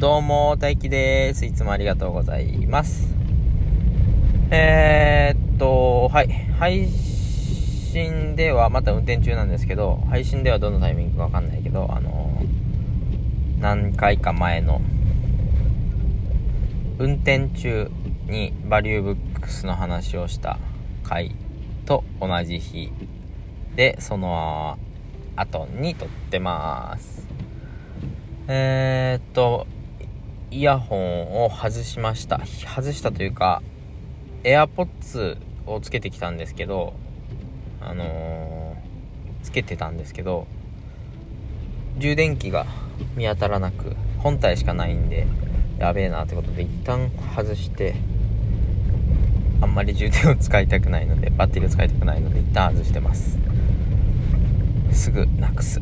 どうも大輝です。いつもありがとうございます。はい、配信ではまた運転中なんですけど、配信ではどのタイミングかわかんないけど、何回か前の運転中にバリューブックスの話をした回と同じ日で、その後に撮ってます。イヤホンを外したというか AirPods をつけてきたんですけど、つけてたんですけど、充電器が見当たらなく本体しかないんでやべえなってことで、一旦外して、あんまり充電を使いたくないので、バッテリーを使いたくないので一旦外してます。すぐなくす。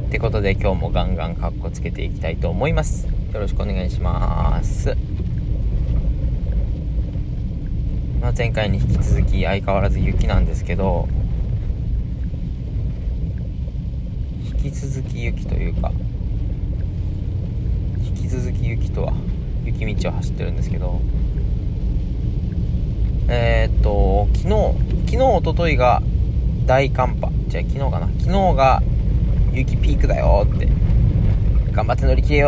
ってことで今日もガンガンカッコつけていきたいと思います。よろしくお願いします。前回に引き続き相変わらず雪なんですけど、引き続き雪というか、引き続き雪とは雪道を走ってるんですけど、昨日おとといが大寒波、昨日が雪ピークだよって、頑張って乗り切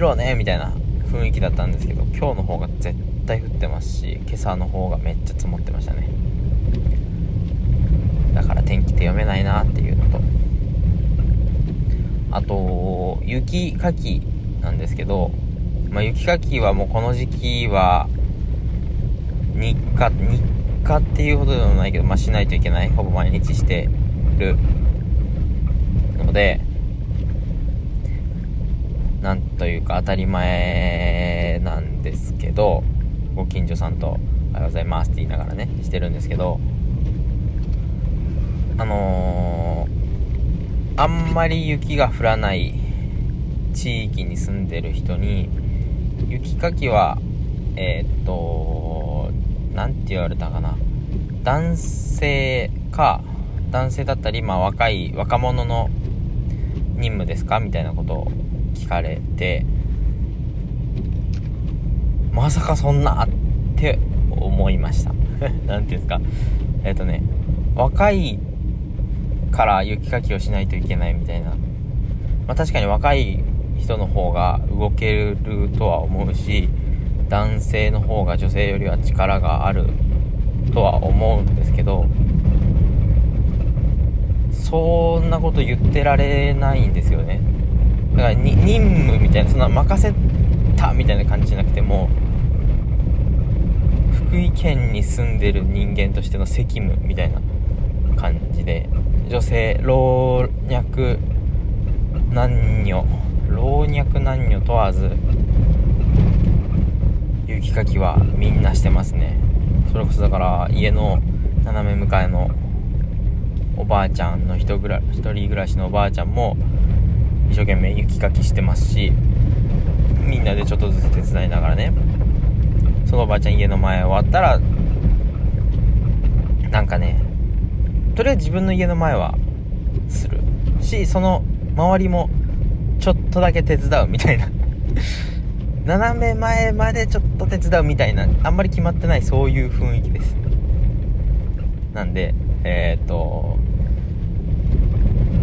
ろうねみたいな雰囲気だったんですけど、今日の方が絶対降ってますし、今朝の方がめっちゃ積もってましたね。だから天気って読めないなっていうのと、あと雪かきなんですけど、雪かきはもうこの時期は日課っていうほどでもないけど、しないといけない、ほぼ毎日してるので、なんというか当たり前なんですけど、ご近所さんとおはようございますって言いながらねしてるんですけど、あんまり雪が降らない地域に住んでる人に雪かきはなんて言われたかな、男性だったり、若者の任務ですかみたいなことを聞かれて、まさかそんなって思いました。なんていうんですか、若いから雪かきをしないといけないみたいな、確かに若い人の方が動けるとは思うし、男性の方が女性よりは力があるとは思うんですけど、そんなこと言ってられないんですよね。だから任務みたいな、そんな任せたみたいな感じじゃなくて、も福井県に住んでる人間としての責務みたいな感じで、老若男女問わず雪かきはみんなしてますね。それこそだから家の斜め向かいのおばあちゃんの一人暮らしのおばあちゃんも一生懸命雪かきしてますし、みんなでちょっとずつ手伝いながらね。そのおばあちゃん家の前終わったらとりあえず自分の家の前はするし、その周りもちょっとだけ手伝うみたいな斜め前までちょっと手伝うみたいな、あんまり決まってない、そういう雰囲気です。なんで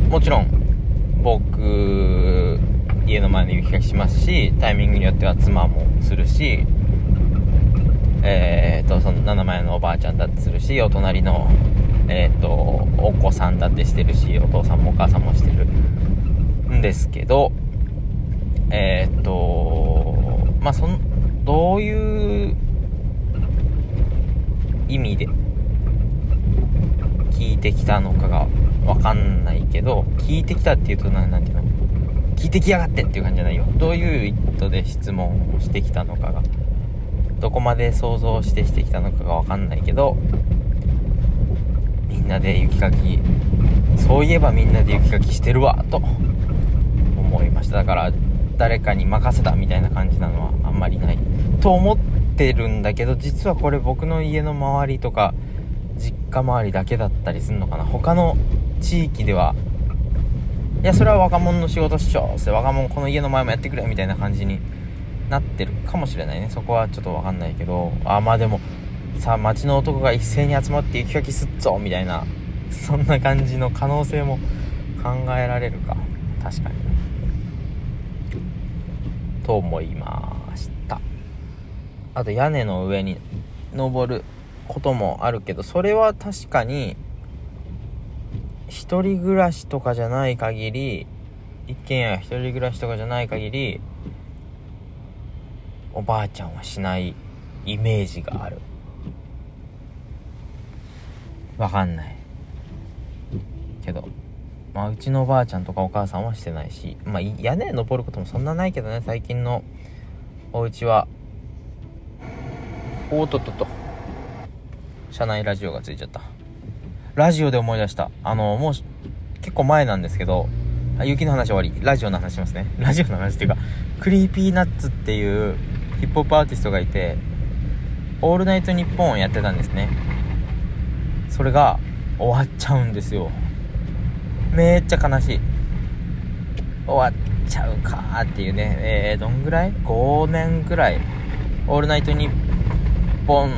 もちろん僕家の前の雪かきしますし、タイミングによっては妻もするし、その斜め前のおばあちゃんだってするし、お隣のお子さんだってしてるし、お父さんもお母さんもしてるんですけど、どういう意味で聞いてきたのかがわかんないけど、聞いてきたっていうとなんていうの、聞いてきやがってっていう感じじゃないよ。どういう意図で質問をしてきたのかが、どこまで想像してきたのかがわかんないけど、みんなで雪かき、そういえばみんなで雪かきしてるわと思いました。だから誰かに任せたみたいな感じなのはあんまりないと思ってるんだけど、実はこれ僕の家の周りとか実家周りだけだったりするのかな。他の地域ではいやそれは若者の仕事っしょ、若者この家の前もやってくれみたいな感じになってるかもしれないね。そこはちょっと分かんないけど、あまあでもさあ街の男が一斉に集まって雪かきすっぞみたいな、そんな感じの可能性も考えられるか、確かにと思いました。あと屋根の上に登ることもあるけど、それは確かに一人暮らしとかじゃない限り、一軒家一人暮らしとかじゃない限りおばあちゃんはしないイメージがある。わかんないけど、まあうちのおばあちゃんとかお母さんはしてないし、まあ屋根登ることもそんなないけどね。最近のお家はおーとっとっと車内ラジオがついちゃった。ラジオで思い出した。もう結構前なんですけど、雪の話終わり、ラジオの話しますね。ラジオの話っていうか、クリーピーナッツっていうヒップホップアーティストがいて、オールナイトニッポンをやってたんですね。それが終わっちゃうんですよ。めっちゃ悲しい。終わっちゃうかーっていうね。どんぐらい ?5 年ぐらいオールナイトニッポン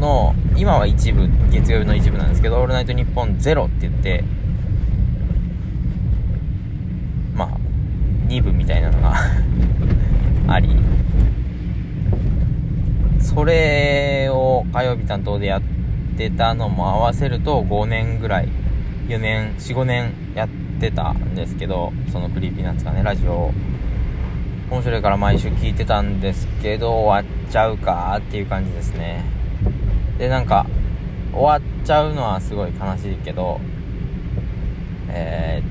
の、今は一部、月曜日の一部なんですけど、オールナイトニッポンゼロって言って、まあ2部みたいなのがあり、それを火曜日担当でやってたのも合わせると5年ぐらい、4年 4,5 年やってたんですけど、そのクリーピーナッツがね、ラジオ面白いから毎週聞いてたんですけど、終わっちゃうかっていう感じですね。でなんか終わっちゃうのはすごい悲しいけど、ネ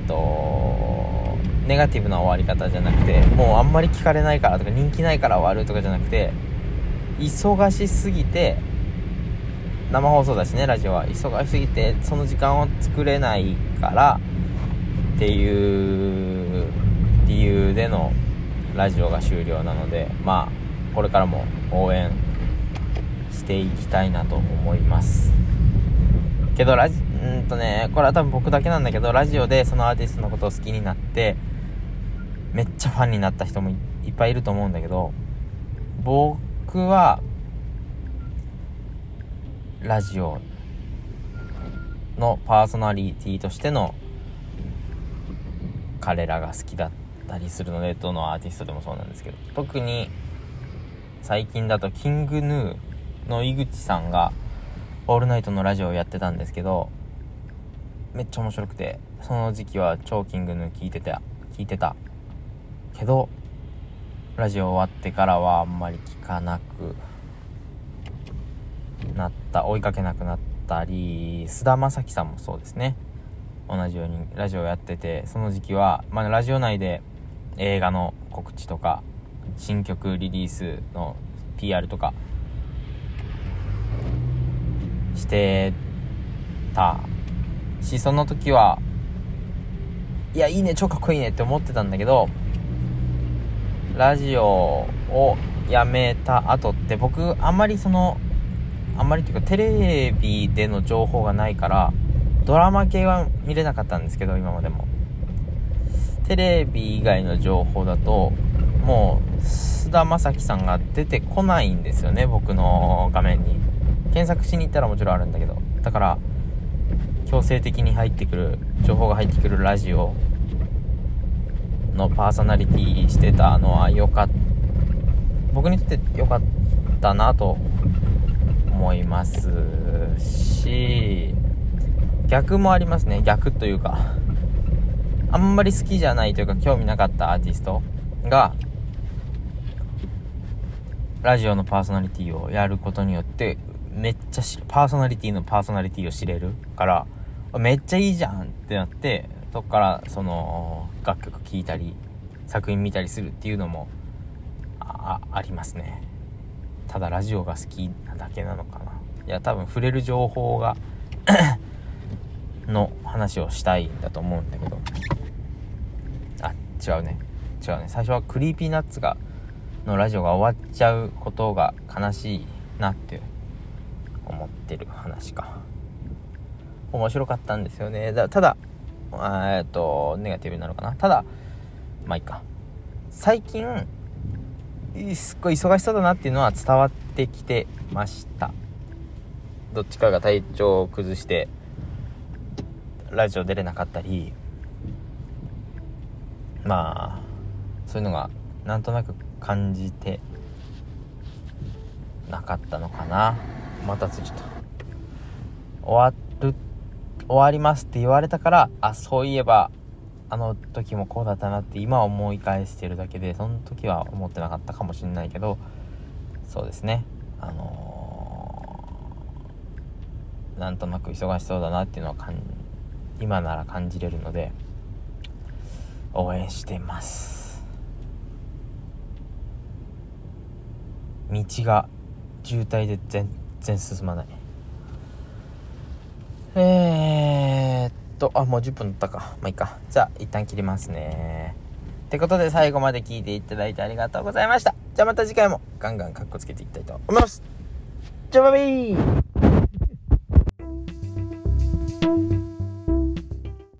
ガティブな終わり方じゃなくて、もうあんまり聞かれないからとか人気ないから終わるとかじゃなくて、忙しすぎて、生放送だしねラジオは、忙しすぎてその時間を作れないからっていう理由でのラジオが終了なので、まあこれからも応援していきたいなと思いますけど、これは多分僕だけなんだけど、ラジオでそのアーティストのことを好きになってめっちゃファンになった人もいっぱいいると思うんだけど、僕はラジオのパーソナリティとしての彼らが好きだったりするので、どのアーティストでもそうなんですけど、特に最近だとキングヌーの井口さんがオールナイトのラジオをやってたんですけど、めっちゃ面白くて、その時期は超キングヌー聞いてたけど、ラジオ終わってからはあんまり聞かなくなった、追いかけなくなったり、菅田将暉さんもそうですね。同じようにラジオやってて、その時期は、まあ、ラジオ内で映画の告知とか新曲リリースの PR とかしてたし、その時はいやいいね超かっこいいねって思ってたんだけど、ラジオをやめた後って僕あんまりというか、テレビでの情報がないからドラマ系は見れなかったんですけど、今までもテレビ以外の情報だともう菅田将暉さんが出てこないんですよね、僕の画面に。検索しに行ったらもちろんあるんだけど、だから強制的に入ってくる情報が入ってくるラジオのパーソナリティしてたのは僕にとって良かったなと思いますし、逆もありますね。逆というか、あんまり好きじゃないというか興味なかったアーティストがラジオのパーソナリティをやることによって、めっちゃパーソナリティのパーソナリティを知れるからめっちゃいいじゃんってなって、そっからその楽曲聴いたり作品見たりするっていうのも ありますね。ただラジオが好きなだけなのかな。いや多分触れる情報がの話をしたいんだと思うんだけど、違うね。最初はクリーピーナッツのラジオが終わっちゃうことが悲しいなって思ってる話か。面白かったんですよね。ただネガティブになるかな。ただまあいいか。最近すっごい忙しそうだなっていうのは伝わってきてました。どっちかが体調を崩してラジオ出れなかったり、まあそういうのがなんとなく感じてなかったのかな。また次ちょっと終わりますって言われたから、あ、そういえばあの時もこうだったなって今思い返してるだけで、その時は思ってなかったかもしれないけど、そうですね、なんとなく忙しそうだなっていうのは今なら感じれるので応援してます。道が渋滞で全然進まない。あ、もう10分経ったか。まあいいか。じゃあ一旦切りますね。ってことで最後まで聞いていただいてありがとうございました。じゃあまた次回もガンガンカッコつけていきたいと思います。じゃあバイバイ。